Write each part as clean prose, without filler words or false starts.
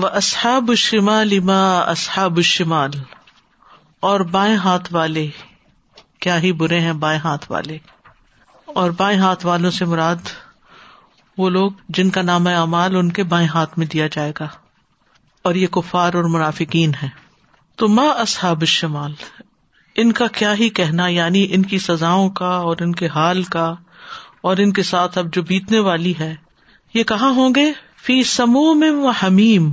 وَأَصْحَابُ الشِّمَالِ مَا أَصْحَابُ الشِّمَالِ، اور بائیں ہاتھ والے کیا ہی برے ہیں بائیں ہاتھ والے، اور بائیں ہاتھ والوں سے مراد وہ لوگ جن کا نام اعمال ان کے بائیں ہاتھ میں دیا جائے گا، اور یہ کفار اور منافقین ہیں۔ تو ما اصحاب الشمال، ان کا کیا ہی کہنا، یعنی ان کی سزاؤں کا اور ان کے حال کا اور ان کے ساتھ اب جو بیتنے والی ہے۔ یہ کہاں ہوں گے؟ فی سموم و حمیم،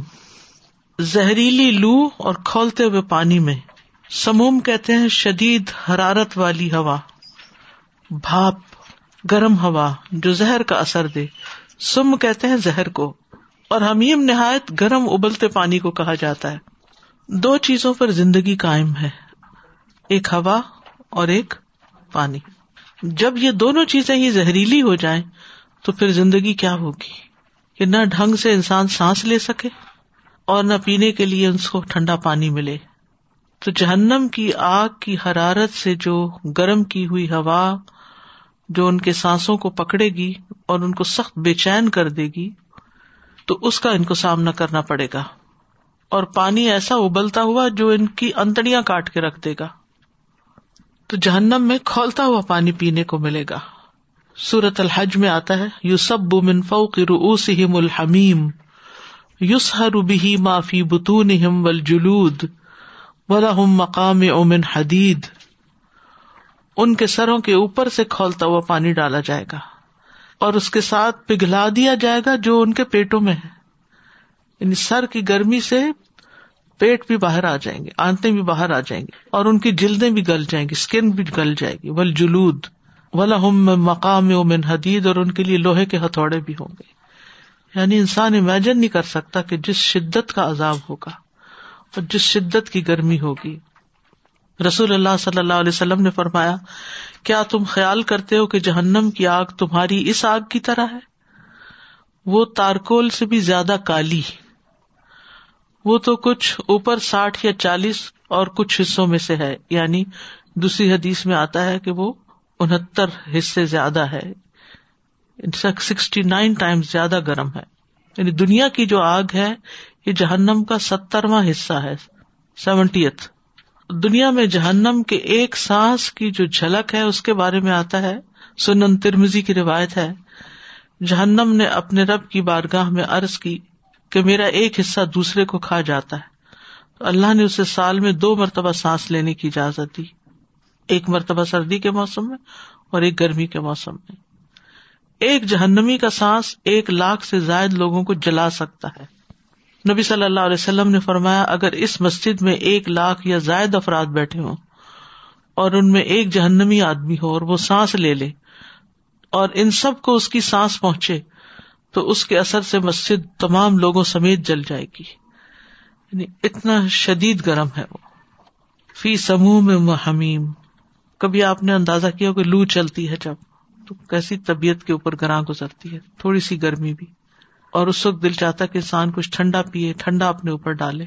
زہریلی لو اور کھولتے ہوئے پانی میں۔ سموم کہتے ہیں شدید حرارت والی ہوا، بھاپ، گرم ہوا جو زہر کا اثر دے۔ سم کہتے ہیں زہر کو، اور حمیم نہایت گرم ابلتے پانی کو کہا جاتا ہے۔ دو چیزوں پر زندگی قائم ہے، ایک ہوا اور ایک پانی۔ جب یہ دونوں چیزیں ہی زہریلی ہو جائیں تو پھر زندگی کیا ہوگی، کہ نہ ڈھنگ سے انسان سانس لے سکے اور نہ پینے کے لیے اس کو ٹھنڈا پانی ملے۔ تو جہنم کی آگ کی حرارت سے جو گرم کی ہوئی ہوا جو ان کے سانسوں کو پکڑے گی اور ان کو سخت بے چین کر دے گی، تو اس کا ان کو سامنا کرنا پڑے گا، اور پانی ایسا ابلتا ہوا جو ان کی انتڑیاں کاٹ کے رکھ دے گا۔ تو جہنم میں کھولتا ہوا پانی پینے کو ملے گا۔ سورۃ الحج میں آتا ہے یصب من فوق رؤوسہم الحمیم یسہر بہ ما فی بطونہم والجلود ولہم مقامع من حدید۔ ان کے سروں کے اوپر سے کھولتا ہوا پانی ڈالا جائے گا، اور اس کے ساتھ پگھلا دیا جائے گا جو ان کے پیٹوں میں ہے، یعنی سر کی گرمی سے پیٹ بھی باہر آ جائیں گے، آنتیں بھی باہر آ جائیں گی، اور ان کی جلدیں بھی گل جائیں گی، اسکن بھی گل جائے گی۔ والجلود وَلَهُمْ مَقَامِعُ مِنْ حَدِيدٍ، اور ان کے لیے لوہے کے ہتھوڑے بھی ہوں گے۔ یعنی انسان امیجن نہیں کر سکتا کہ جس شدت کا عذاب ہوگا اور جس شدت کی گرمی ہوگی۔ رسول اللہ صلی اللہ علیہ وسلم نے فرمایا کیا تم خیال کرتے ہو کہ جہنم کی آگ تمہاری اس آگ کی طرح ہے؟ وہ تارکول سے بھی زیادہ کالی، وہ تو کچھ اوپر 60 یا 40 اور کچھ حصوں میں سے ہے، یعنی دوسری حدیث میں آتا ہے کہ وہ 69 حصے زیادہ ہے، 69 ٹائمز زیادہ گرم ہے۔ یعنی دنیا کی جو آگ ہے یہ جہنم کا 70واں حصہ ہے، 70th۔ دنیا میں جہنم کے ایک سانس کی جو جھلک ہے اس کے بارے میں آتا ہے، سنن ترمذی کی روایت ہے، جہنم نے اپنے رب کی بارگاہ میں عرض کی کہ میرا ایک حصہ دوسرے کو کھا جاتا ہے، تو اللہ نے اسے سال میں 2 مرتبہ سانس لینے کی اجازت دی، 1 مرتبہ سردی کے موسم میں اور 1 گرمی کے موسم میں۔ ایک جہنمی کا سانس 1 لاکھ سے زائد لوگوں کو جلا سکتا ہے۔ نبی صلی اللہ علیہ وسلم نے فرمایا اگر اس مسجد میں 1 لاکھ یا زائد افراد بیٹھے ہوں اور ان میں ایک جہنمی آدمی ہو اور وہ سانس لے لے اور ان سب کو اس کی سانس پہنچے تو اس کے اثر سے مسجد تمام لوگوں سمیت جل جائے گی، یعنی اتنا شدید گرم ہے وہ۔ فی سموم و حمیم، کبھی آپ نے اندازہ کیا کہ لو چلتی ہے جب تو کیسی طبیعت کے اوپر گراں گزرتی ہے، تھوڑی سی گرمی بھی، اور اس وقت دل چاہتا کہ انسان کچھ ٹھنڈا پیے، ٹھنڈا اپنے اوپر ڈالے،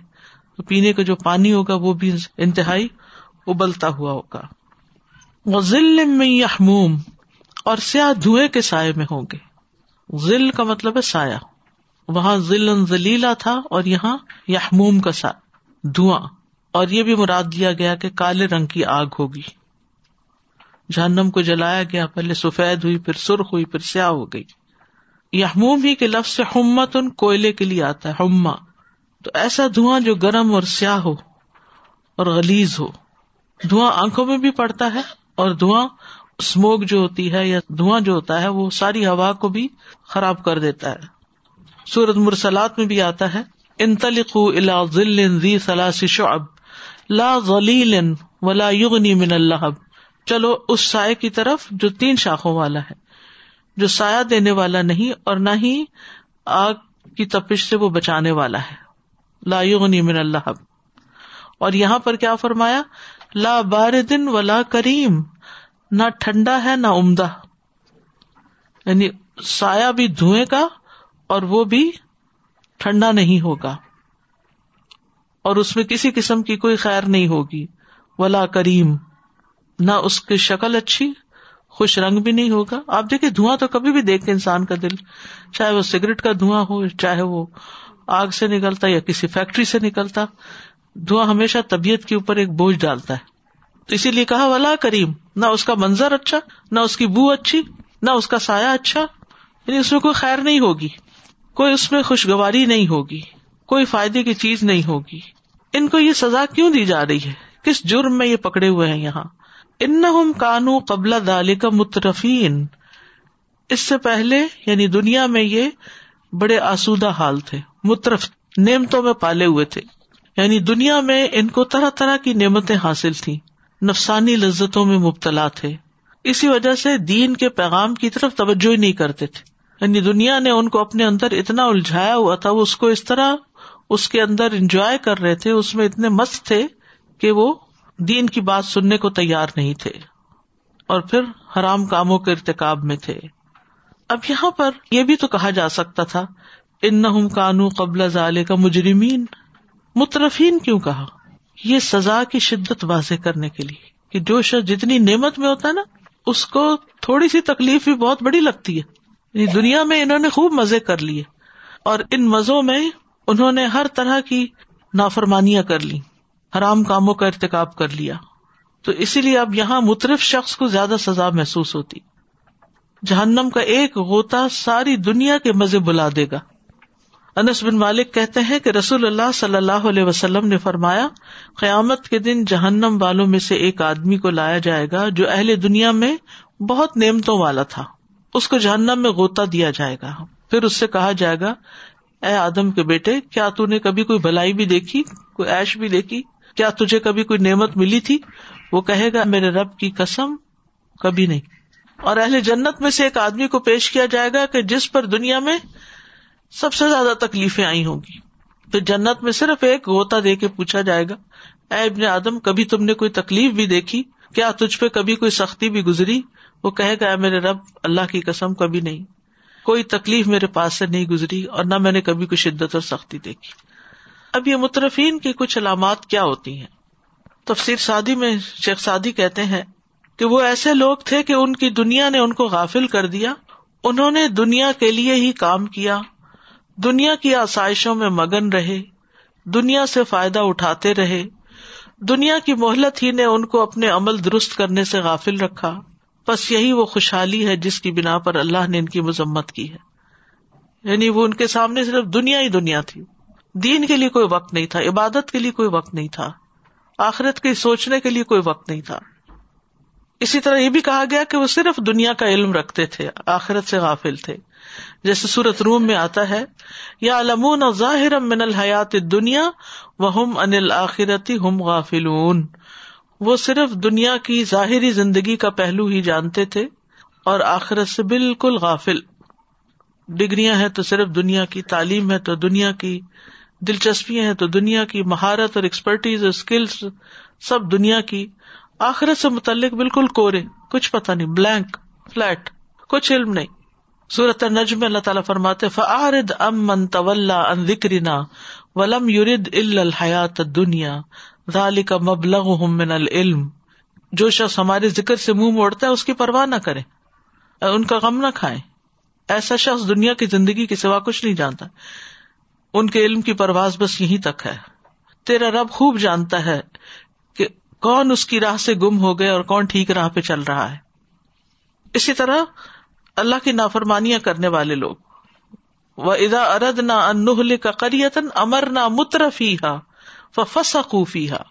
تو پینے کا جو پانی ہوگا وہ بھی انتہائی ابلتا ہوا ہوگا۔ وظل من یحموم، اور سیاہ دھوئے کے سائے میں ہوں گے۔ ظل کا مطلب ہے سایہ، وہاں ظلن ذلیلا تھا اور یہاں یحموم کا سایہ، دھواں، اور یہ بھی مراد لیا گیا کہ کالے رنگ کی آگ ہوگی۔ جہنم کو جلایا گیا، پہلے سفید ہوئی، پھر سرخ ہوئی، پھر سیاہ ہو گئی۔ یحموم ہی کے لفظ سے حمتن کوئلے کے لیے آتا ہے، حما، تو ایسا دھواں جو گرم اور سیاہ ہو اور غلیظ ہو۔ دھواں آنکھوں میں بھی پڑتا ہے، اور دھواں اسموگ جو ہوتی ہے یا دھواں جو ہوتا ہے وہ ساری ہوا کو بھی خراب کر دیتا ہے۔ سورۃ مرسلات میں بھی آتا ہے انطلقوا الی ظل ذی 3 شعب لا ظلیل ولا یغنی من اللہب، چلو اس سائے کی طرف جو 3 شاخوں والا ہے، جو سایہ دینے والا نہیں اور نہ ہی آگ کی تپش سے وہ بچانے والا ہے، لا یغنی من اللہب۔ اور یہاں پر کیا فرمایا، لا بارد ولا کریم، نہ ٹھنڈا ہے نہ عمدہ، یعنی سایہ بھی دھوئے کا اور وہ بھی ٹھنڈا نہیں ہوگا، اور اس میں کسی قسم کی کوئی خیر نہیں ہوگی۔ ولا کریم، نہ اس کی شکل اچھی، خوش رنگ بھی نہیں ہوگا۔ آپ دیکھیں دھواں تو کبھی بھی دیکھ کے انسان کا دل، چاہے وہ سگریٹ کا دھواں ہو، چاہے وہ آگ سے نکلتا یا کسی فیکٹری سے نکلتا, دھواں ہمیشہ طبیعت کے اوپر ایک بوجھ ڈالتا ہے. اسی لیے کہا ولا کریم, نہ اس کا منظر اچھا, نہ اس کی بو اچھی, نہ اس کا سایہ اچھا, یعنی اس میں کوئی خیر نہیں ہوگی, کوئی اس میں خوشگواری نہیں ہوگی, کوئی فائدے کی چیز نہیں ہوگی. ان کو یہ سزا کیوں دی جا رہی ہے, کس جرم میں یہ پکڑے ہوئے ہیں؟ یہاں انہم کانوا قبل ذالک مترفین, اس سے پہلے یعنی دنیا میں یہ بڑے آسودہ حال تھے, مترف نعمتوں میں پالے ہوئے تھے, یعنی دنیا میں ان کو طرح طرح کی نعمتیں حاصل تھیں, نفسانی لذتوں میں مبتلا تھے, اسی وجہ سے دین کے پیغام کی طرف توجہ ہی نہیں کرتے تھے. یعنی دنیا نے ان کو اپنے اندر اتنا الجھایا ہوا تھا, وہ اس کو اس طرح اس کے اندر انجوائے کر رہے تھے, اس میں اتنے مست تھے کہ وہ دین کی بات سننے کو تیار نہیں تھے, اور پھر حرام کاموں کے ارتکاب میں تھے. اب یہاں پر یہ بھی تو کہا جا سکتا تھا انہم کانوا قبل ذالک مجرمین, مترفین کیوں کہا؟ یہ سزا کی شدت واضح کرنے کے لیے کہ جو شخص جتنی نعمت میں ہوتا ہے نا, اس کو تھوڑی سی تکلیف بھی بہت بڑی لگتی ہے. دنیا میں انہوں نے خوب مزے کر لیے, اور ان مزوں میں انہوں نے ہر طرح کی نافرمانیاں کر لی, حرام کاموں کا ارتکاب کر لیا, تو اسی لیے اب یہاں مترف شخص کو زیادہ سزا محسوس ہوتی. جہنم کا ایک غوطہ ساری دنیا کے مزے بلا دے گا. انس بن مالک کہتے ہیں کہ رسول اللہ صلی اللہ علیہ وسلم نے فرمایا, قیامت کے دن جہنم والوں میں سے ایک آدمی کو لایا جائے گا جو اہل دنیا میں بہت نعمتوں والا تھا, اس کو جہنم میں غوطہ دیا جائے گا. پھر اس سے کہا جائے گا, اے آدم کے بیٹے, کیا تو نے کبھی کوئی بھلائی بھی دیکھی, کوئی عیش بھی دیکھی, کیا تجھے کبھی کوئی نعمت ملی تھی؟ وہ کہے گا, میرے رب کی قسم کبھی نہیں. اور اہل جنت میں سے ایک آدمی کو پیش کیا جائے گا کہ جس پر دنیا میں سب سے زیادہ تکلیفیں آئی ہوں گی, تو جنت میں صرف ایک غوطہ دے کے پوچھا جائے گا, اے ابن آدم, کبھی تم نے کوئی تکلیف بھی دیکھی, کیا تجھ پہ کبھی کوئی سختی بھی گزری؟ وہ کہے گا, اے میرے رب, اللہ کی قسم کبھی نہیں, کوئی تکلیف میرے پاس سے نہیں گزری, اور نہ میں نے کبھی کوئی شدت اور سختی دیکھی. اب یہ مترفین کی کچھ علامات کیا ہوتی ہیں؟ تفسیر سعدی میں شیخ سعدی کہتے ہیں کہ وہ ایسے لوگ تھے کہ ان کی دنیا نے ان کو غافل کر دیا, انہوں نے دنیا کے لیے ہی کام کیا, دنیا کی آسائشوں میں مگن رہے, دنیا سے فائدہ اٹھاتے رہے, دنیا کی مہلت ہی نے ان کو اپنے عمل درست کرنے سے غافل رکھا, بس یہی وہ خوشحالی ہے جس کی بنا پر اللہ نے ان کی مذمت کی ہے. یعنی وہ ان کے سامنے صرف دنیا ہی دنیا تھی, دین کے لیے کوئی وقت نہیں تھا, عبادت کے لیے کوئی وقت نہیں تھا, آخرت کے سوچنے کے لیے کوئی وقت نہیں تھا. اسی طرح یہ بھی کہا گیا کہ وہ صرف دنیا کا علم رکھتے تھے, آخرت سے غافل تھے, جیسے سورۃ روم میں آتا ہے, یعلمون ظاہرا من الحیات الدنیا وہم عن الآخرۃ ہم غافلون. وہ صرف دنیا کی ظاہری زندگی کا پہلو ہی جانتے تھے اور آخرت سے بالکل غافل. ڈگریاں ہیں تو صرف دنیا کی, تعلیم ہے تو دنیا کی, دلچسپیاں ہیں تو دنیا کی, مہارت اور ایکسپرٹیز اور اسکلز سب دنیا کی, آخرت سے متعلق بالکل کورے, کچھ پتہ نہیں, بلینک, فلیٹ, کچھ علم نہیں. سورۃ النجم میں اللہ تعالیٰ فرماتے, فَأَعْرِضْ عَمَّنْ تَوَلَّىٰ عَنْ ذِكْرِنَا وَلَمْ يُرِدْ إِلَّا الْحَيَاةَ الدُّنْيَا ذَٰلِكَ مَبْلَغُهُم مِّنَ الْعِلْمِ. جو شخص ہمارے ذکر سے منہ موڑتا ہے اس کی پرواہ نہ کریں, ان کا غم نہ کھائیں. ایسا شخص دنیا کی زندگی کے سوا کچھ نہیں جانتا, ان کے علم کی پرواز بس یہیں تک ہے. تیرا رب خوب جانتا ہے کہ کون اس کی راہ سے گم ہو گئے اور کون ٹھیک راہ پہ چل رہا ہے. اسی طرح اللہ کی نافرمانیاں کرنے والے لوگ, وَإِذَا أَرَدْنَا أَن نُّهْلِكَ قَرْيَةً أَمَرْنَا مُتْرَفِيهَا فَفَسَقُوا فِيهَا.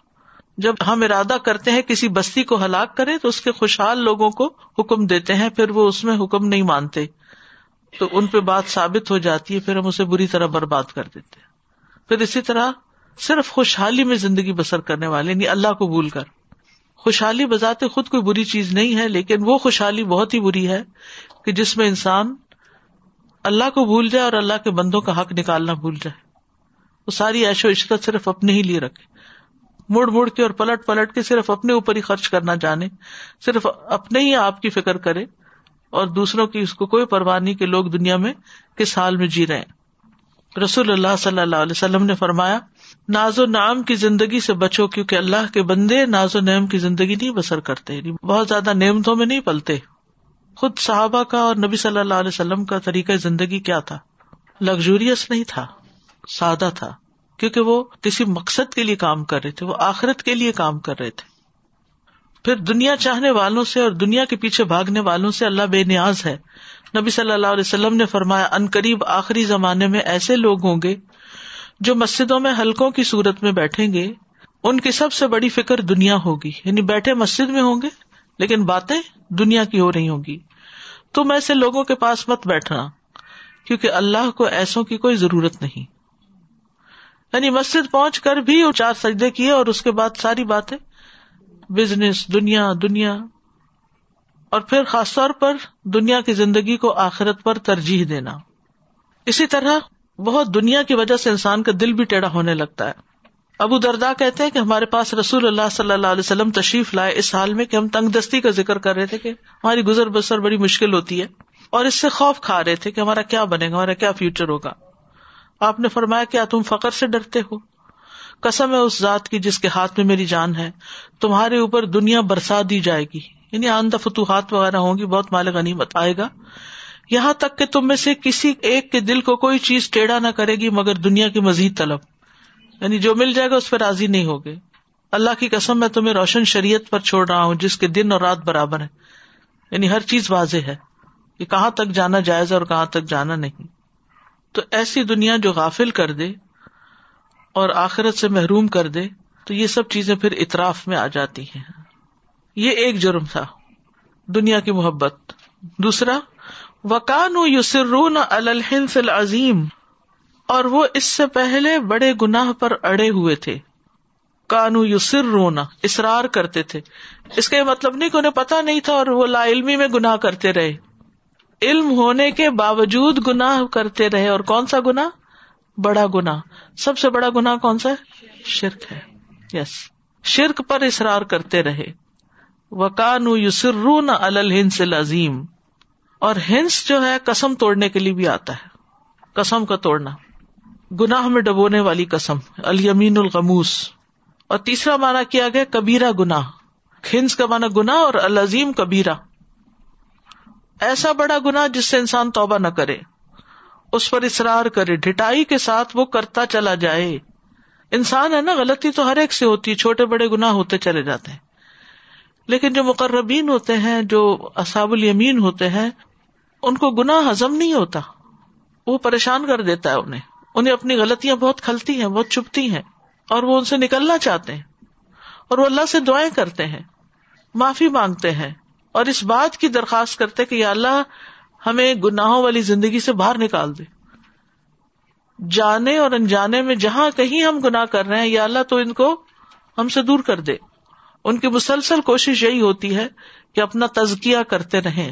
جب ہم ارادہ کرتے ہیں کسی بستی کو ہلاک کریں تو اس کے خوشحال لوگوں کو حکم دیتے ہیں, پھر وہ اس میں حکم نہیں مانتے, تو ان پہ بات ثابت ہو جاتی ہے, پھر ہم اسے بری طرح برباد کر دیتے ہیں. پھر اسی طرح صرف خوشحالی میں زندگی بسر کرنے والے, نہیں اللہ کو بھول کر. خوشحالی بذات خود کوئی بری چیز نہیں ہے, لیکن وہ خوشحالی بہت ہی بری ہے کہ جس میں انسان اللہ کو بھول جائے اور اللہ کے بندوں کا حق نکالنا بھول جائے, وہ ساری عیش و عشرت صرف اپنے ہی لیے رکھے, مڑ مڑ کے اور پلٹ پلٹ کے صرف اپنے اوپر ہی خرچ کرنا جانے, صرف اپنے ہی آپ کی فکر کرے اور دوسروں کی اس کو کوئی پرواہ نہیں کہ لوگ دنیا میں کس حال میں جی رہے ہیں. رسول اللہ صلی اللہ علیہ وسلم نے فرمایا, ناز و نعم کی زندگی سے بچو, کیونکہ اللہ کے بندے ناز و نعم کی زندگی نہیں بسر کرتے, بہت زیادہ نعمتوں میں نہیں پلتے. خود صحابہ کا اور نبی صلی اللہ علیہ وسلم کا طریقہ زندگی کیا تھا؟ لگژریس نہیں تھا, سادہ تھا کیونکہ وہ کسی مقصد کے لیے کام کر رہے تھے، وہ آخرت کے لیے کام کر رہے تھے. پھر دنیا چاہنے والوں سے اور دنیا کے پیچھے بھاگنے والوں سے اللہ بے نیاز ہے. نبی صلی اللہ علیہ وسلم نے فرمایا ان قریب آخری زمانے میں ایسے لوگ ہوں گے جو مسجدوں میں حلقوں کی صورت میں بیٹھیں گے، ان کی سب سے بڑی فکر دنیا ہوگی. یعنی بیٹھے مسجد میں ہوں گے لیکن باتیں دنیا کی ہو رہی ہوں گی. تم ایسے لوگوں کے پاس مت بیٹھنا کیونکہ اللہ کو ایسوں کی کوئی ضرورت نہیں. یعنی مسجد پہنچ کر بھی اور چار سجدے کیے اور اس کے بعد ساری باتیں بزنس، دنیا. اور پھر خاص طور پر دنیا کی زندگی کو آخرت پر ترجیح دینا. اسی طرح بہت دنیا کی وجہ سے انسان کا دل بھی ٹیڑھا ہونے لگتا ہے. ابو درداء کہتے ہیں کہ ہمارے پاس رسول اللہ صلی اللہ علیہ وسلم تشریف لائے اس حال میں کہ ہم تنگ دستی کا ذکر کر رہے تھے کہ ہماری گزر بسر بڑی مشکل ہوتی ہے، اور اس سے خوف کھا رہے تھے کہ ہمارا کیا بنے گا، ہمارا کیا فیوچر ہوگا. آپ نے فرمایا کیا تم فقر سے ڈرتے ہو؟ قسم ہے اس ذات کی جس کے ہاتھ میں میری جان ہے، تمہارے اوپر دنیا برسا دی جائے گی. یعنی آندہ فتوحات وغیرہ ہوں گی، بہت مال غنیمت آئے گا، یہاں تک کہ تم میں سے کسی ایک کے دل کو کوئی چیز ٹیڑھا نہ کرے گی مگر دنیا کی مزید طلب. یعنی جو مل جائے گا اس پر راضی نہیں ہوگے. اللہ کی قسم میں تمہیں روشن شریعت پر چھوڑ رہا ہوں جس کے دن اور رات برابر ہے. یعنی ہر چیز واضح ہے کہ کہاں تک جانا جائز اور کہاں تک جانا نہیں. تو ایسی دنیا جو غافل کر دے اور آخرت سے محروم کر دے تو یہ سب چیزیں پھر اطراف میں آ جاتی ہیں. یہ ایک جرم تھا، دنیا کی محبت. دوسرا وَكَانُوا يُسِرُّونَ عَلَى الْحِنْثِ الْعَظِيمِ، اور وہ اس سے پہلے بڑے گناہ پر اڑے ہوئے تھے. کانو یسرون، اصرار کرتے تھے. اس کا یہ مطلب نہیں کہ انہیں پتہ نہیں تھا اور وہ لا علمی میں گناہ کرتے رہے، علم ہونے کے باوجود گناہ کرتے رہے. اور کون سا گناہ؟ بڑا گناہ. سب سے بڑا گناہ کون سا ہے؟ شرک ہے. یس، شرک پر اصرار کرتے رہے. وَكَانُوا يُسِرُّونَ عَلَى الْحِنْثِ الْعَظِيمِ، اور ہنس جو ہے قسم توڑنے کے لیے بھی آتا ہے. قسم کا توڑنا، گناہ میں ڈبونے والی قسم، الیمین الغموس. اور تیسرا مانا کیا گیا کبیرہ گناہ. ہنس کا مانا گناہ اور العظیم کبیرہ، ایسا بڑا گناہ جس سے انسان توبہ نہ کرے، اس پر اصرار کرے، ڈٹائی کے ساتھ وہ کرتا چلا جائے. انسان ہے نا، غلطی تو ہر ایک سے ہوتی ہے، چھوٹے بڑے گناہ ہوتے چلے جاتے ہیں، لیکن جو مقربین ہوتے ہیں، جو اصحاب الیمین ہوتے ہیں، ان کو گناہ ہضم نہیں ہوتا، وہ پریشان کر دیتا ہے انہیں اپنی غلطیاں بہت کھلتی ہیں، بہت چبھتی ہیں، اور وہ ان سے نکلنا چاہتے ہیں، اور وہ اللہ سے دعائیں کرتے ہیں، معافی مانگتے ہیں، اور اس بات کی درخواست کرتے کہ یا اللہ ہمیں گناہوں والی زندگی سے باہر نکال دے. جانے اور انجانے میں جہاں کہیں ہم گناہ کر رہے ہیں، یا اللہ تو ان کو ہم سے دور کر دے. ان کی مسلسل کوشش یہی ہوتی ہے کہ اپنا تزکیہ کرتے رہیں،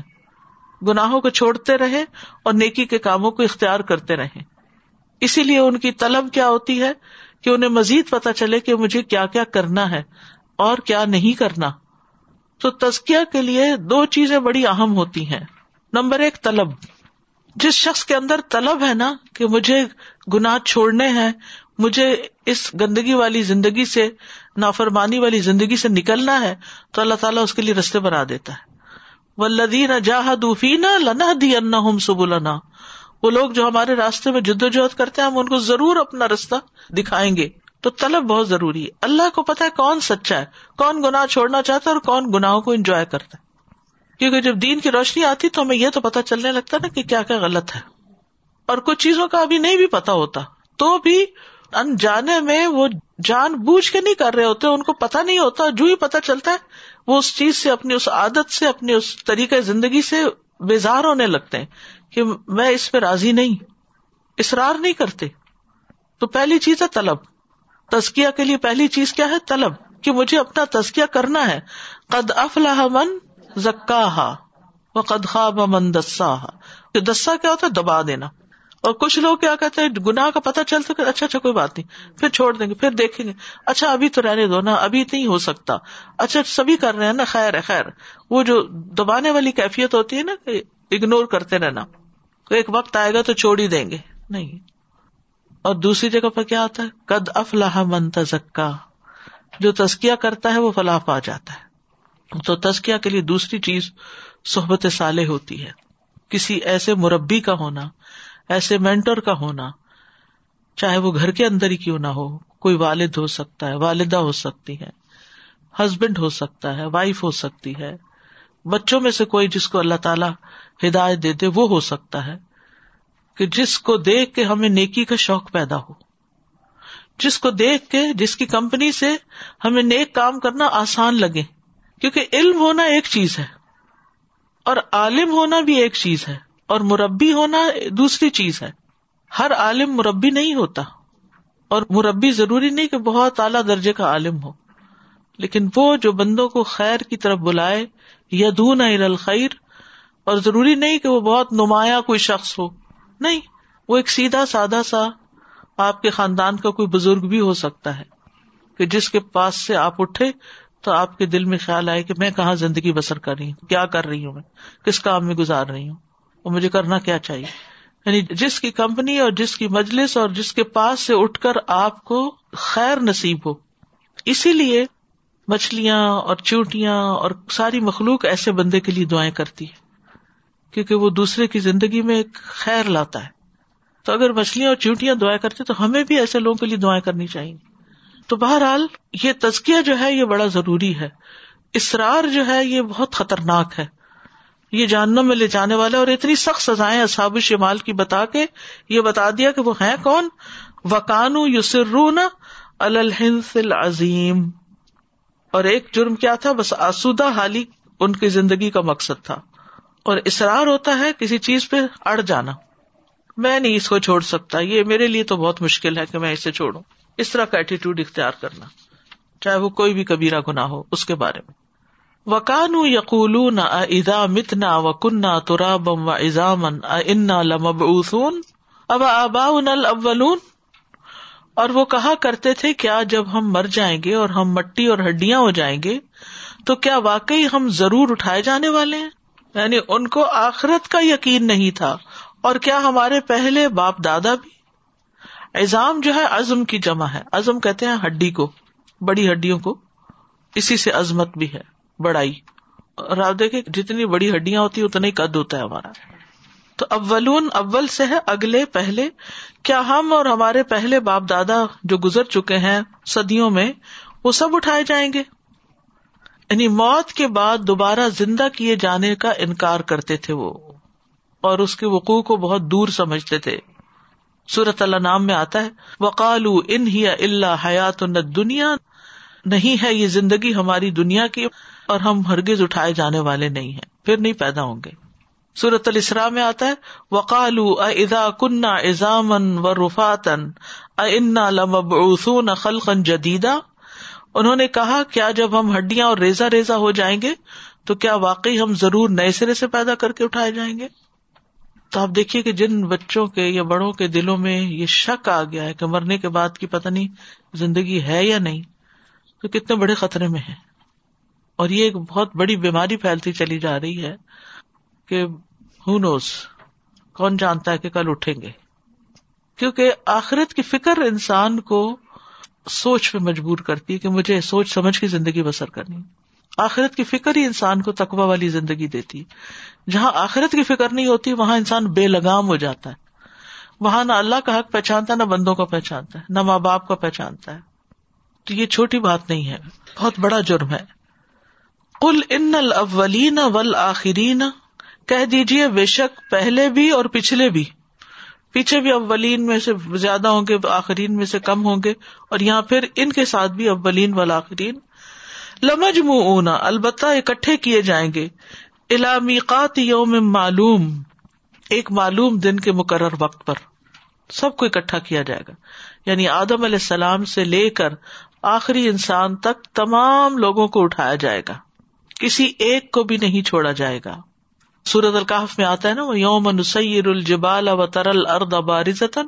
گناہوں کو چھوڑتے رہیں اور نیکی کے کاموں کو اختیار کرتے رہیں. اسی لیے ان کی طلب کیا ہوتی ہے کہ انہیں مزید پتہ چلے کہ مجھے کیا کیا کرنا ہے اور کیا نہیں کرنا. تو تزکیہ کے لیے دو چیزیں بڑی اہم ہوتی ہیں. نمبر ایک طلب. جس شخص کے اندر طلب ہے نا کہ مجھے گناہ چھوڑنے ہیں، مجھے اس گندگی والی زندگی سے، نافرمانی والی زندگی سے نکلنا ہے، تو اللہ تعالیٰ اس کے لیے رستے بنا دیتا ہے. والذین جاہدوا فینا لنہدینہم سبلنا، وہ لوگ جو ہمارے راستے میں جدوجہد کرتے ہیں ہم ان کو ضرور اپنا راستہ دکھائیں گے. تو طلب بہت ضروری ہے. اللہ کو پتا ہے کون سچا ہے، کون گناہ چھوڑنا چاہتا ہے اور کون گناہوں کو انجوائے کرتا ہے. کیونکہ جب دین کی روشنی آتی تو ہمیں یہ تو پتا چلنے لگتا ہے نا کہ کیا کیا غلط ہے، اور کچھ چیزوں کا ابھی نہیں بھی پتا ہوتا تو بھی انجانے میں وہ جان بوجھ کے نہیں کر رہے ہوتے، ان کو پتا نہیں ہوتا. جو ہی پتا چلتا ہے وہ اس چیز سے، اپنی اس عادت سے، اپنے اس طریقہ زندگی سے بیزار ہونے لگتے ہیں کہ میں اس پہ راضی نہیں، اصرار نہیں کرتے. تو پہلی چیز ہے طلب. تزکیہ کے لیے پہلی چیز کیا ہے؟ طلب، کہ مجھے اپنا تزکیہ کرنا ہے. قد افلح من زکاہا وقد خاب من دساہا. دسا کیا ہوتا ہے؟ دبا دینا. اور کچھ لوگ کیا کہتے ہیں، گناہ کا پتہ چلتا کہ اچھا کوئی بات نہیں، پھر چھوڑ دیں گے، پھر دیکھیں گے، اچھا ابھی تو رہنے دو نا، ابھی نہیں ہو سکتا، اچھا سبھی کر رہے ہیں نا، خیر ہے خیر. وہ جو دبانے والی کیفیت ہوتی ہے نا کہ اگنور کرتے رہنا، ایک وقت آئے گا تو چھوڑ ہی دیں گے، نہیں. اور دوسری جگہ پر کیا آتا ہے؟ قد افلح من تزکا، جو تزکیہ کرتا ہے وہ فلاح پا جاتا ہے. تو تزکیہ کے لیے دوسری چیز صحبت صالح ہوتی ہے، کسی ایسے مربی کا ہونا، ایسے مینٹر کا ہونا چاہے وہ گھر کے اندر ہی کیوں نہ ہو. کوئی والد ہو سکتا ہے, والدہ ہو سکتی ہے, ہسبینڈ ہو سکتا ہے, وائف ہو سکتی ہے, بچوں میں سے کوئی جس کو اللہ تعالیٰ ہدایت دیتے وہ ہو سکتا ہے کہ جس کو دیکھ کے ہمیں نیکی کا شوق پیدا ہو, جس کو دیکھ کے, جس کی کمپنی سے ہمیں نیک کام کرنا آسان لگے. کیونکہ علم ہونا ایک چیز ہے اور عالم ہونا بھی ایک چیز ہے اور مربی ہونا دوسری چیز ہے. ہر عالم مربی نہیں ہوتا, اور مربی ضروری نہیں کہ بہت اعلیٰ درجے کا عالم ہو, لیکن وہ جو بندوں کو خیر کی طرف بلائے, یدعون الی الخیر, اور ضروری نہیں کہ وہ بہت نمایاں کوئی شخص ہو, نہیں, وہ ایک سیدھا سادہ سا آپ کے خاندان کا کوئی بزرگ بھی ہو سکتا ہے کہ جس کے پاس سے آپ اٹھے تو آپ کے دل میں خیال آئے کہ میں کہاں زندگی بسر کر رہی ہوں, کیا کر رہی ہوں, میں کس کام میں گزار رہی ہوں اور مجھے کرنا کیا چاہیے. یعنی جس کی کمپنی اور جس کی مجلس اور جس کے پاس سے اٹھ کر آپ کو خیر نصیب ہو. اسی لیے مچھلیاں اور چیونٹیاں اور ساری مخلوق ایسے بندے کے لیے دعائیں کرتی ہے, کیونکہ وہ دوسرے کی زندگی میں ایک خیر لاتا ہے. تو اگر مچھلیاں اور چیونٹیاں دعائیں کرتے تو ہمیں بھی ایسے لوگوں کے لیے دعائیں کرنی چاہیے. تو بہرحال یہ تزکیہ جو ہے یہ بڑا ضروری ہے. اسرار جو ہے یہ بہت خطرناک ہے, یہ جہنم میں لے جانے والا, اور اتنی سخت سزائیں اصحاب الشمال کی بتا کے یہ بتا دیا کہ وہ ہیں کون. وَكَانُوا يُصِرُّونَ عَلَى الْحِنثِ الْعَظِيمِ, اور ایک جرم کیا تھا, بس آسودہ حالی ان کی زندگی کا مقصد تھا. اور اصرار ہوتا ہے کسی چیز پہ اڑ جانا, میں نہیں اس کو چھوڑ سکتا, یہ میرے لیے تو بہت مشکل ہے کہ میں اسے چھوڑوں, اس طرح کا ایٹیٹیوڈ اختیار کرنا, چاہے وہ کوئی بھی کبیرہ گناہ ہو اس کے بارے میں. وَكَانُوا يَقُولُونَ أَإِذَا مِتْنَا وَكُنَّا تُرَابًا وَعِظَامًا أَإِنَّا لَمَبْعُوثُونَ أَوَآبَاؤُنَا الْأَوَّلُونَ, اور وہ کہا کرتے تھے کیا جب ہم مر جائیں گے اور ہم مٹی اور ہڈیاں ہو جائیں گے تو کیا واقعی ہم ضرور اٹھائے جانے والے ہیں. یعنی ان کو آخرت کا یقین نہیں تھا, اور کیا ہمارے پہلے باپ دادا بھی. عظام جو ہے عظم کی جمع ہے, عظم کہتے ہیں ہڈی کو, بڑی ہڈیوں کو, اسی سے عظمت بھی ہے, بڑائی. اور آپ دیکھیں جتنی بڑی ہڈیاں ہوتی ہیں اتنا ہی قد ہوتا ہے ہمارا. تو اولون اول سے ہے, اگلے, پہلے. کیا ہم اور ہمارے پہلے باپ دادا جو گزر چکے ہیں صدیوں میں وہ سب اٹھائے جائیں گے. یعنی موت کے بعد دوبارہ زندہ کیے جانے کا انکار کرتے تھے وہ, اور اس کے وقوع کو بہت دور سمجھتے تھے. سورۃ الانعام میں آتا ہے وَقَالُوا إِنْ هِيَ إِلَّا حَيَاتُنَا الدُّنْيَا, نہیں ہے یہ زندگی ہماری دنیا کی اور ہم ہرگز اٹھائے جانے والے نہیں ہیں, پھر نہیں پیدا ہوں گے. سورۃ الاسراء میں آتا ہے وَقَالُوا أَإِذَا كُنَّا عِظَامًا وَرُفَاتًا أَإِنَّا لَمَبْعُوثُونَ خَلْقًا جَدِيدًا, انہوں نے کہا کیا جب ہم ہڈیاں اور ریزہ ریزہ ہو جائیں گے تو کیا واقعی ہم ضرور نئے سرے سے پیدا کر کے اٹھائے جائیں گے. تو آپ دیکھیے کہ جن بچوں کے یا بڑوں کے دلوں میں یہ شک آ گیا ہے کہ مرنے کے بعد کی پتہ نہیں زندگی ہے یا نہیں, تو کتنے بڑے خطرے میں ہیں. اور یہ ایک بہت بڑی بیماری پھیلتی چلی جا رہی ہے کہ who knows, کون جانتا ہے کہ کل اٹھیں گے. کیونکہ آخرت کی فکر انسان کو سوچ پہ مجبور کرتی ہے کہ مجھے سوچ سمجھ کے زندگی بسر کرنی. آخرت کی فکر ہی انسان کو تقوی والی زندگی دیتی. جہاں آخرت کی فکر نہیں ہوتی وہاں انسان بے لگام ہو جاتا ہے, وہاں نہ اللہ کا حق پہچانتا ہے, نہ بندوں کا پہچانتا ہے, نہ ماں باپ کا پہچانتا ہے. تو یہ چھوٹی بات نہیں ہے, بہت بڑا جرم ہے. قل ان الاولین والآخرین, کہہ دیجئے بے شک پہلے بھی اور پچھلے بھی, پیچھے بھی اولین میں سے زیادہ ہوں گے, آخرین میں سے کم ہوں گے, اور یہاں پھر ان کے ساتھ بھی اولین والآخرین, لمجموعون, البتہ اکٹھے کیے جائیں گے, الی میقات یوم معلوم, ایک معلوم دن کے مقرر وقت پر سب کو اکٹھا کیا جائے گا. یعنی آدم علیہ السلام سے لے کر آخری انسان تک تمام لوگوں کو اٹھایا جائے گا, کسی ایک کو بھی نہیں چھوڑا جائے گا. سورۃ الکہف میں آتا ہے نا, یوم نسیر الجبال وترى الارض بارزۃ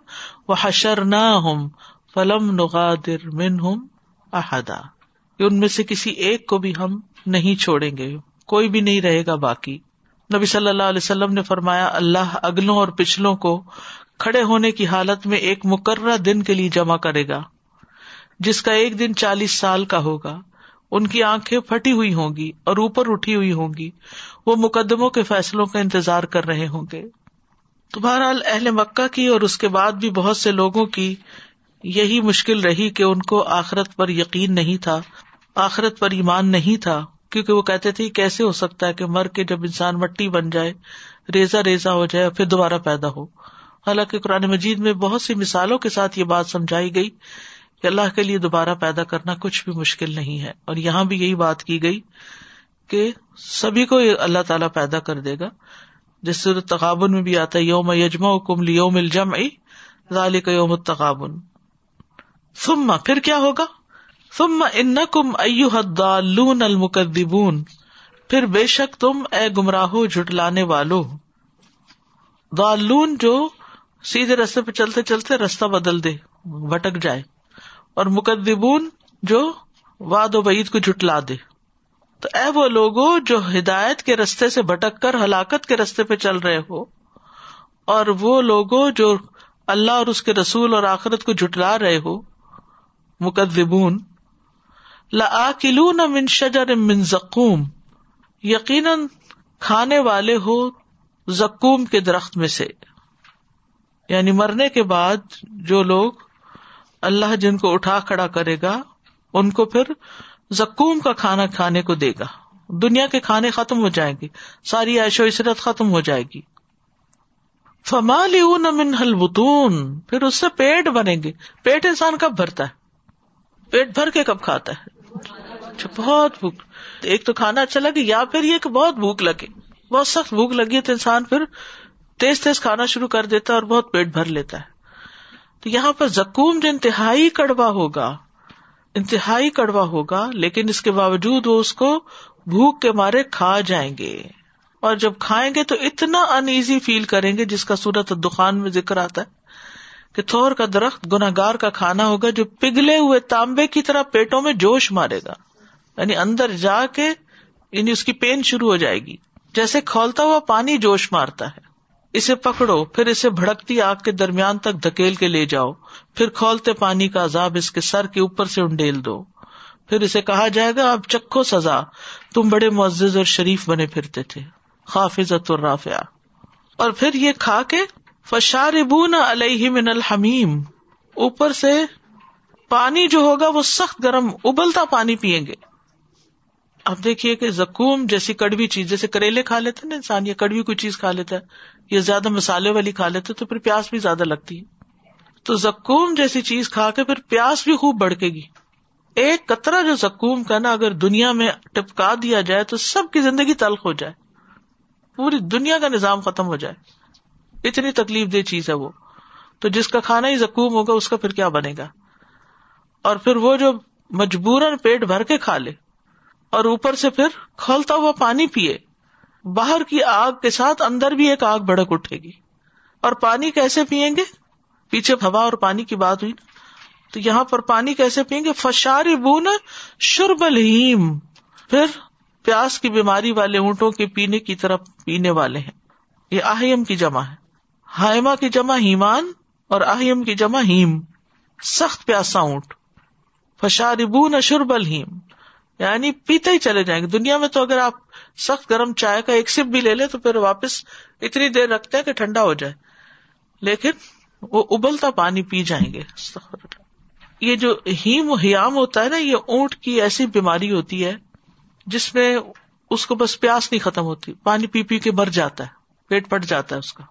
وحشرناہم فلم نغادر منہم احدا, ان میں سے کسی ایک کو بھی ہم نہیں چھوڑیں گے, کوئی بھی نہیں رہے گا باقی. نبی صلی اللہ علیہ وسلم نے فرمایا اللہ اگلوں اور پچھلوں کو کھڑے ہونے کی حالت میں ایک مقررہ دن کے لیے جمع کرے گا, جس کا ایک دن 40 سال کا ہوگا, ان کی آنکھیں پھٹی ہوئی ہوں گی اور اوپر اٹھی ہوئی ہوں گی, وہ مقدموں کے فیصلوں کا انتظار کر رہے ہوں گے. تو بہرحال اہل مکہ کی اور اس کے بعد بھی بہت سے لوگوں کی یہی مشکل رہی کہ ان کو آخرت پر یقین نہیں تھا، آخرت پر ایمان نہیں تھا، کیونکہ وہ کہتے تھے کیسے ہو سکتا ہے کہ مر کے جب انسان مٹی بن جائے، ریزہ ریزہ ہو جائے اور پھر دوبارہ پیدا ہو. حالانکہ قرآن مجید میں بہت سی مثالوں کے ساتھ یہ بات سمجھائی گئی کہ اللہ کے لیے دوبارہ پیدا کرنا کچھ بھی مشکل نہیں ہے، اور یہاں بھی یہی بات کی گئی کہ سبھی کو اللہ تعالیٰ پیدا کر دے گا، جس سورۃ تغابن میں بھی آتا ہے یوم یجمعکم لیوم الجمع ذالک یوم التغابن. ثم پھر کیا ہوگا، ثم انکم ایھا الضالون المکذبون، پھر بے شک تم اے گمراہو جھٹلانے والو. ضالون جو سیدھے رستے پہ چلتے چلتے رستہ بدل دے، بھٹک جائے، اور مکذبون جو وعد و وعید کو جھٹلا دے. تو اے وہ لوگوں جو ہدایت کے رستے سے بھٹک کر ہلاکت کے رستے پہ چل رہے ہو، اور وہ لوگوں جو اللہ اور اس کے رسول اور آخرت کو جھٹلا رہے ہو، مکذبون. لآکلون من شجر من زقوم، یقیناً کھانے والے ہو زقوم کے درخت میں سے. یعنی مرنے کے بعد جو لوگ اللہ جن کو اٹھا کھڑا کرے گا ان کو پھر زقوم کا کھانا کھانے کو دے گا. دنیا کے کھانے ختم ہو جائیں گے، ساری عیش و عشرت ختم ہو جائے گی. فَمَالِئُونَ مِنْهَا الْبُطُونَ، پھر اس سے پیٹ بنیں گے. پیٹ انسان کب بھرتا ہے، پیٹ بھر کے کب کھاتا ہے، بہت بھوک. ایک تو کھانا اچھا لگے، یا پھر یہ کہ بہت بھوک لگے، بہت سخت بھوک لگی تو انسان پھر تیز تیز کھانا شروع کر دیتا ہے اور بہت پیٹ بھر لیتا ہے. تو یہاں پر زقوم جو انتہائی کڑوا ہوگا، انتہائی کڑوا ہوگا، لیکن اس کے باوجود وہ اس کو بھوک کے مارے کھا جائیں گے، اور جب کھائیں گے تو اتنا انیزی فیل کریں گے، جس کا سورۃ الدخان میں ذکر آتا ہے کہ تھور کا درخت گناہگار کا کھانا ہوگا جو پگھلے ہوئے تانبے کی طرح پیٹوں میں جوش مارے گا، یعنی اندر جا کے یعنی اس کی پین شروع ہو جائے گی، جیسے کھولتا ہوا پانی جوش مارتا ہے. اسے پکڑو، پھر اسے بھڑکتی آگ کے درمیان تک دھکیل کے لے جاؤ، پھر کھولتے پانی کا عذاب اس کے سر کے اوپر سے انڈیل دو. پھر اسے کہا جائے گا اب چکھو سزا، تم بڑے معزز اور شریف بنے پھرتے تھے، خافضۃ الرافعہ. اور پھر یہ کھا کے فشاربون علیہ من الحمیم، اوپر سے پانی جو ہوگا وہ سخت گرم ابلتا پانی پیئیں گے. اب دیکھیے کہ زقوم جیسی کڑوی چیز، جیسے کریلے کھا لیتے نا انسان، یا کڑوی کوئی چیز کھا لیتا ہے، یا زیادہ مسالے والی کھا لیتے تو پھر پیاس بھی زیادہ لگتی ہے. تو زقوم جیسی چیز کھا کے پھر پیاس بھی خوب بڑھکے گی. ایک قطرہ جو زقوم کا نا اگر دنیا میں ٹپکا دیا جائے تو سب کی زندگی تلخ ہو جائے، پوری دنیا کا نظام ختم ہو جائے، اتنی تکلیف دہ چیز ہے وہ. تو جس کا کھانا ہی زقوم ہوگا اس کا پھر کیا بنے گا. اور پھر وہ جو مجبوراً پیٹ بھر کے کھا لے، اور اوپر سے پھر کھولتا ہوا پانی پیے، باہر کی آگ کے ساتھ اندر بھی ایک آگ بھڑک اٹھے گی. اور پانی کیسے پیئیں گے، پیچھے ہوا اور پانی کی بات ہوئی نا، تو یہاں پر پانی کیسے پیئیں گے، فشاربون شرب الہیم، پھر پیاس کی بیماری والے اونٹوں کے پینے کی طرح پینے والے ہیں. یہ آہیم کی جمع ہے، ہائمہ کی جمع ہیمان اور آہیم کی جمع ہیم، سخت پیاسا اونٹ. فشاربون شرب الہیم یعنی پیتے ہی چلے جائیں گے. دنیا میں تو اگر آپ سخت گرم چائے کا ایک سپ بھی لے لیں تو پھر واپس اتنی دیر رکھتے ہیں کہ ٹھنڈا ہو جائے، لیکن وہ ابلتا پانی پی جائیں گے. یہ جو ہیم و حیام ہوتا ہے نا، یہ اونٹ کی ایسی بیماری ہوتی ہے جس میں اس کو بس پیاس نہیں ختم ہوتی، پانی پی پی کے مر جاتا ہے، پیٹ پھٹ جاتا ہے اس کا.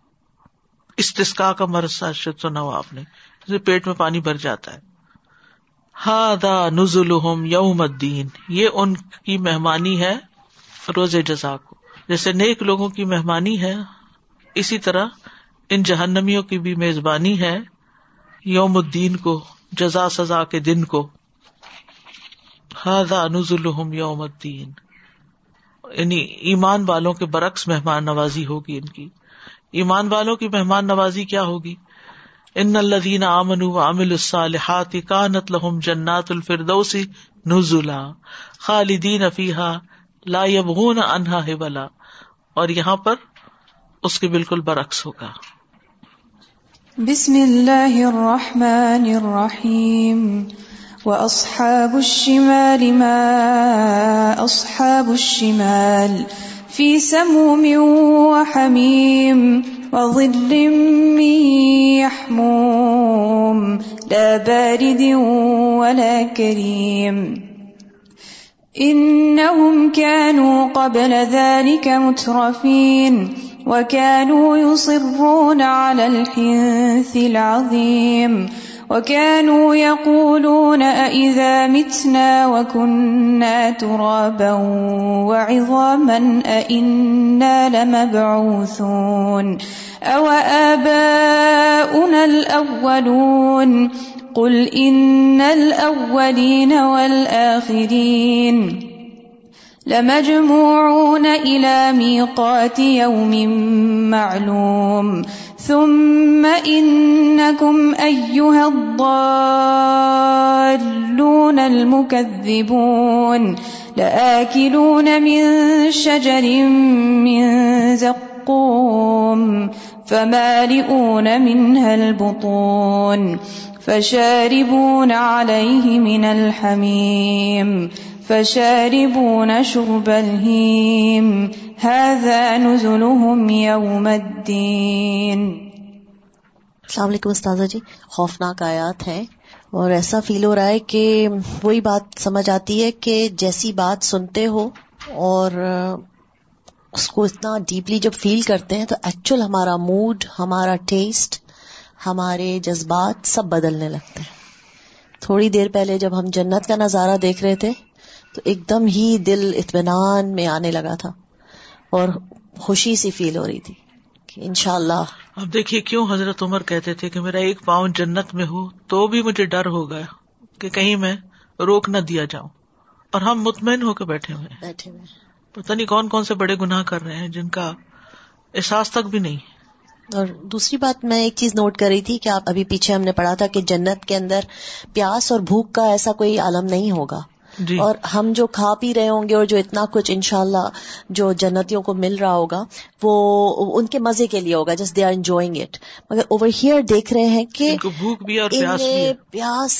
استسقاء کا مرض سنا ہوا آپ نے، پیٹ میں پانی بھر جاتا ہے. ہذا نزلہم یوم الدین، یہ ان کی مہمانی ہے روز جزا کو. جیسے نیک لوگوں کی مہمانی ہے، اسی طرح ان جہنمیوں کی بھی میزبانی ہے یوم الدین کو، جزا سزا کے دن کو. ھذا نزلھم یوم الدین، یعنی ایمان والوں کے برعکس مہمان نوازی ہوگی ان کی. ایمان والوں کی مہمان نوازی کیا ہوگی، ان الذین آمنوا وعملوا الصالحات کانت لہم جنات الفردوس نزلا خالدین فیہا لا یبغون عنہا حولا. اور یہاں پر اس کے بالکل برعکس ہوگا. بسم اللہ الرحمن الرحیم، وأصحاب الشمال ما أصحاب الشمال، في سموم وحمیم وظل من يحموم لا بارد ولا كريم إنهم كانوا قبل ذلك مترفين وكانوا يصرون على الحنث العظيم وكانوا يقولون أإذا متنا وكنا ترابا وعظاما أإنا لمبعوثون أو آباؤنا الأولون قل إن الأولين والآخرين لمجموعون إلى ميقات يوم معلوم ثم إنكم أيها الضالون المكذبون لآكلون من شجر من زقوم فمالئون منها البطون فشاربون عليه من الحميم فشاربون شرب الهيم هذا نزلهم يوم الدين. السلام علیکم استاذہ جی. خوفناک آیات ہیں اور ایسا فیل ہو رہا ہے کہ وہی بات سمجھ آتی ہے کہ جیسی بات سنتے ہو اور اس کو اتنا ڈیپلی جب فیل کرتے ہیں تو ایکچوئل ہمارا موڈ، ہمارا ٹیسٹ، ہمارے جذبات سب بدلنے لگتے ہیں. تھوڑی دیر پہلے جب ہم جنت کا نظارہ دیکھ رہے تھے تو ایک دم ہی دل اطمینان میں آنے لگا تھا اور خوشی سی فیل ہو رہی تھی کہ انشاءاللہ. اب دیکھیے کیوں حضرت عمر کہتے تھے کہ میرا ایک پاؤں جنت میں ہو تو بھی مجھے ڈر ہو گیا کہ کہیں میں روک نہ دیا جاؤں، اور ہم مطمئن ہو کے بیٹھے ہوئے پتہ نہیں کون کون سے بڑے گناہ کر رہے ہیں جن کا احساس تک بھی نہیں. اور دوسری بات میں ایک چیز نوٹ کر رہی تھی کہ آپ ابھی پیچھے ہم نے پڑھا تھا کہ جنت کے اندر پیاس اور بھوک کا ایسا کوئی عالم نہیں ہوگا جی. اور ہم جو کھا پی رہے ہوں گے اور جو اتنا کچھ انشاءاللہ جو جنتیوں کو مل رہا ہوگا وہ ان کے مزے کے لیے ہوگا، just they are enjoying it. مگر اوور ہیئر دیکھ رہے ہیں کہ بھوک بھی اور پیاس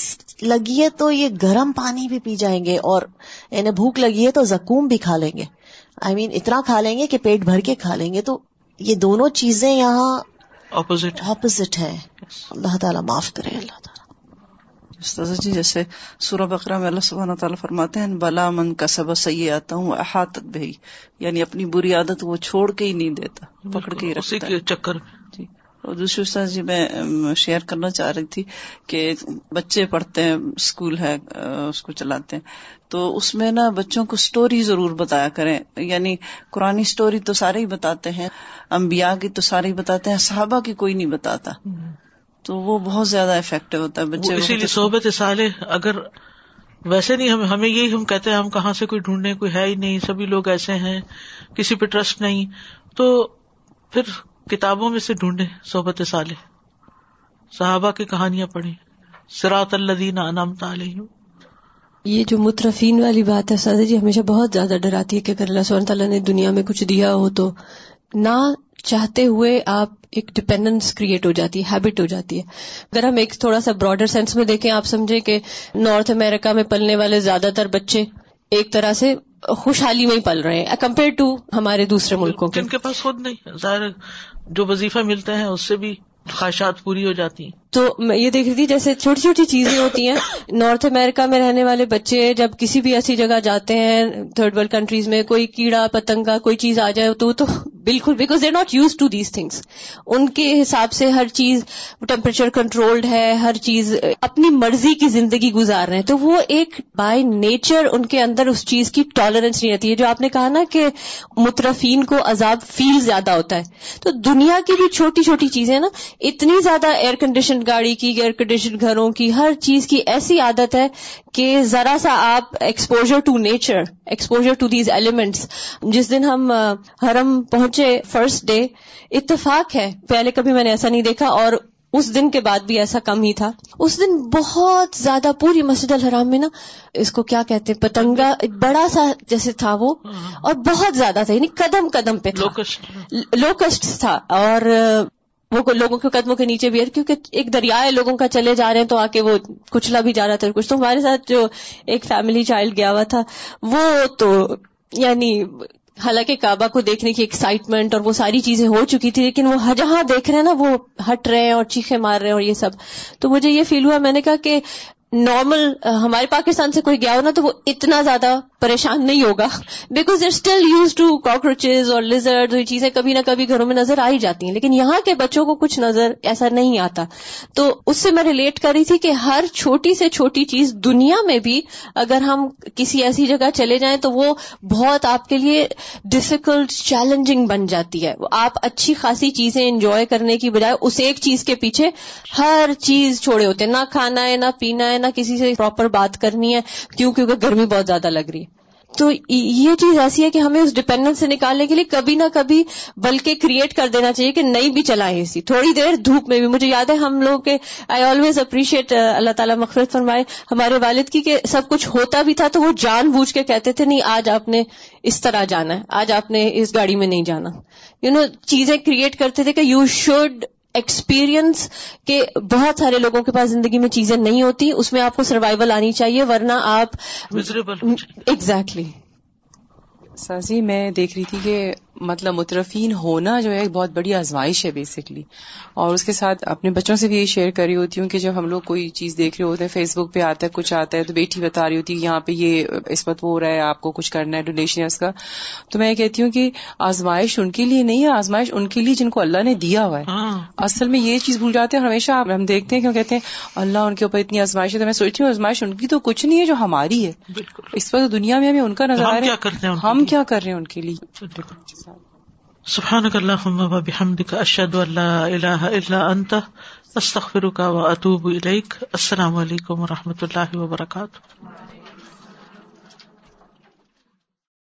لگی ہے تو یہ گرم پانی بھی پی جائیں گے، اور انہیں بھوک لگی ہے تو زقوم بھی کھا لیں گے. I mean اتنا کھا لیں گے کہ پیٹ بھر کے کھا لیں گے. تو یہ دونوں چیزیں یہاں اپوزٹ ہیں. اللہ تعالیٰ معاف کرے. اللہ تعالیٰ استاذ جی، جیسے سورہ بقرہ میں اللہ سبحانہ تعالیٰ فرماتے ہیں بلا من کسب سیئۃ احاطت بہ، یعنی اپنی بری عادت وہ چھوڑ کے ہی نہیں دیتا، پکڑ کے ہی رکھتا، اسی کے چکر جی. اور دوسری استاذ جی میں شیئر کرنا چاہ رہی تھی کہ بچے پڑھتے ہیں، اسکول ہے اس کو چلاتے ہیں، تو اس میں نا بچوں کو سٹوری ضرور بتایا کریں. یعنی قرآنی سٹوری تو سارے ہی بتاتے ہیں، انبیاء کی تو سارے ہی بتاتے ہیں، صحابہ کی کوئی نہیں بتاتا، تو وہ بہت زیادہ افیکٹو ہوتا ہے بچے. اسی لیے صحبت صالح اگر ویسے نہیں، ہمیں یہی ہم کہتے ہیں ہم کہاں سے کوئی ڈھونڈنے، کوئی ہے ہی نہیں، سبھی لوگ ایسے ہیں، کسی پہ ٹرسٹ نہیں، تو پھر کتابوں میں سے ڈھونڈیں صحبت صالح، صحابہ کی کہانیاں پڑھیں، صراط الذین انعمت علیہم. یہ جو مترفین والی بات ہے سادہ جی ہمیشہ بہت زیادہ ڈراتی ہے کہ اگر اللہ سبحانہ تعالیٰ نے دنیا میں کچھ دیا ہو تو نہ چاہتے ہوئے آپ ایک ڈپینڈنس کریٹ ہو جاتی ہے، ہیبٹ ہو جاتی ہے. اگر ہم ایک تھوڑا سا براڈر سینس میں دیکھیں، آپ سمجھیں کہ نارتھ امریکہ میں پلنے والے زیادہ تر بچے ایک طرح سے خوشحالی میں ہی پل رہے ہیں کمپیئر ٹو ہمارے دوسرے ملکوں کے، جن کے پاس خود نہیں، ظاہر جو وظیفہ ملتا ہے اس سے بھی خواہشات پوری ہو جاتی ہیں. تو میں یہ دیکھ رہی تھی جیسے چھوٹی چھوٹی چیزیں ہوتی ہیں. نارتھ امریکہ میں رہنے والے بچے جب کسی بھی ایسی جگہ جاتے ہیں تھرڈ ورلڈ کنٹریز میں، کوئی کیڑا پتنگا کوئی چیز آ جائے تو بالکل because they are not used to these things. ان کے حساب سے ہر چیز ٹیمپریچر کنٹرولڈ ہے، ہر چیز اپنی مرضی کی زندگی گزار رہے ہیں، تو وہ ایک بائی نیچر ان کے اندر اس چیز کی ٹالرنس نہیں رہتی ہے. جو آپ نے کہا نا کہ مترفین کو عذاب فیل زیادہ ہوتا ہے، تو دنیا کی بھی چھوٹی چھوٹی چیزیں نا، اتنی زیادہ ایئر کنڈیشن گاڑی کی، ایئر کنڈیشن گھروں کی، ہر چیز کی ایسی عادت ہے کہ ذرا سا آپ exposure to nature, exposure to these elements. جس دن ہم حرم پہنچے فرسٹ ڈے، اتفاق ہے پہلے کبھی میں نے ایسا نہیں دیکھا اور اس دن کے بعد بھی ایسا کم ہی تھا، اس دن بہت زیادہ پوری مسجد الحرام میں نا، اس کو کیا کہتے ہیں، پتنگا بڑا سا جیسے تھا وہ، اور بہت زیادہ تھا، یعنی قدم قدم پہ لوکسٹ تھا، اور وہ لوگوں کے قدموں کے نیچے بھی ہے، کیونکہ ایک دریا ہے، لوگوں کا چلے جا رہے ہیں تو آ کے وہ کچلا بھی جا رہا تھا کچھ. تو ہمارے ساتھ جو ایک فیملی چائلڈ گیا ہوا تھا وہ تو یعنی حالانکہ کعبہ کو دیکھنے کی ایکسائٹمنٹ اور وہ ساری چیزیں ہو چکی تھی، لیکن وہ جہاں دیکھ رہے ہیں نا وہ ہٹ رہے ہیں اور چیخیں مار رہے ہیں اور یہ سب. تو مجھے یہ فیل ہوا، میں نے کہا کہ نارمل ہمارے پاکستان سے کوئی گیا ہو نا تو وہ اتنا زیادہ پریشان نہیں ہوگا، because they still used to cockroaches اور لیزرڈ، یہ چیزیں کبھی نہ کبھی گھروں میں نظر آ ہی جاتی ہیں، لیکن یہاں کے بچوں کو کچھ نظر ایسا نہیں آتا. تو اس سے میں ریلیٹ کر رہی تھی کہ ہر چھوٹی سے چھوٹی چیز دنیا میں بھی اگر ہم کسی ایسی جگہ چلے جائیں تو وہ بہت آپ کے لیے ڈیفیکلٹ، چیلنجنگ بن جاتی ہے. آپ اچھی خاصی چیزیں انجوائے کرنے کی بجائے اس ایک چیز کے پیچھے ہر چیز چھوڑے ہوتے ہیں، نہ کھانا ہے، نہ پینا ہے، نہ کسی سے پراپر بات کرنی ہے، کیونکہ گرمی بہت زیادہ لگ رہی ہے. تو یہ چیز ایسی ہے کہ ہمیں اس ڈیپینڈنس سے نکالنے کے لیے کبھی نہ کبھی بلکہ کریٹ کر دینا چاہیے کہ نہیں بھی چلائیں اسی تھوڑی دیر دھوپ میں بھی. مجھے یاد ہے ہم لوگ کے، آئی آلویز اپریشیٹ، اللہ تعالیٰ مغفرت فرمائے ہمارے والد کی، کہ سب کچھ ہوتا بھی تھا تو وہ جان بوجھ کے کہتے تھے نہیں آج آپ نے اس طرح جانا ہے، آج آپ نے اس گاڑی میں نہیں جانا. چیزیں کریٹ کرتے تھے کہ یو شوڈ ایکسپیرئنس، کہ بہت سارے لوگوں کے پاس زندگی میں چیزیں نہیں ہوتی، اس میں آپ کو سروائیول آنی چاہیے ورنہ آپ ایگزیکٹلی. سازی میں دیکھ رہی تھی کہ مطلب مترفین ہونا جو ہے ایک بہت بڑی آزمائش ہے بیسکلی، اور اس کے ساتھ اپنے بچوں سے بھی یہ شیئر کر رہی ہوتی ہوں کہ جب ہم لوگ کوئی چیز دیکھ رہے ہوتے ہیں، فیس بک پہ آتا ہے، کچھ آتا ہے تو بیٹی بتا رہی ہوتی ہے یہاں پہ یہ اس وقت وہ ہو رہا ہے، آپ کو کچھ کرنا ہے، ڈونیشن ہے اس کا. تو میں کہتی ہوں کہ آزمائش ان کے لیے نہیں ہے، آزمائش ان کے لیے جن کو اللہ نے دیا ہوا ہے. اصل میں یہ چیز بھول جاتے ہیں، ہمیشہ ہم دیکھتے ہیں کہ کہتے ہیں اللہ ان کے اوپر اتنی آزمائش ہے، تو میں سوچتی ہوں آزمائش ان کی تو کچھ نہیں ہے جو ہماری ہے. اس وقت دنیا میں ہمیں ان کا نظر آ رہا ہے، ہم کیا کر رہے ہیں ان کے لیے. سبحانک اللہم و بحمدک، اشہد ان لا الہ الا انت، استغفرک و اتوب الیک. السلام علیکم و رحمۃ اللہ وبرکاتہ.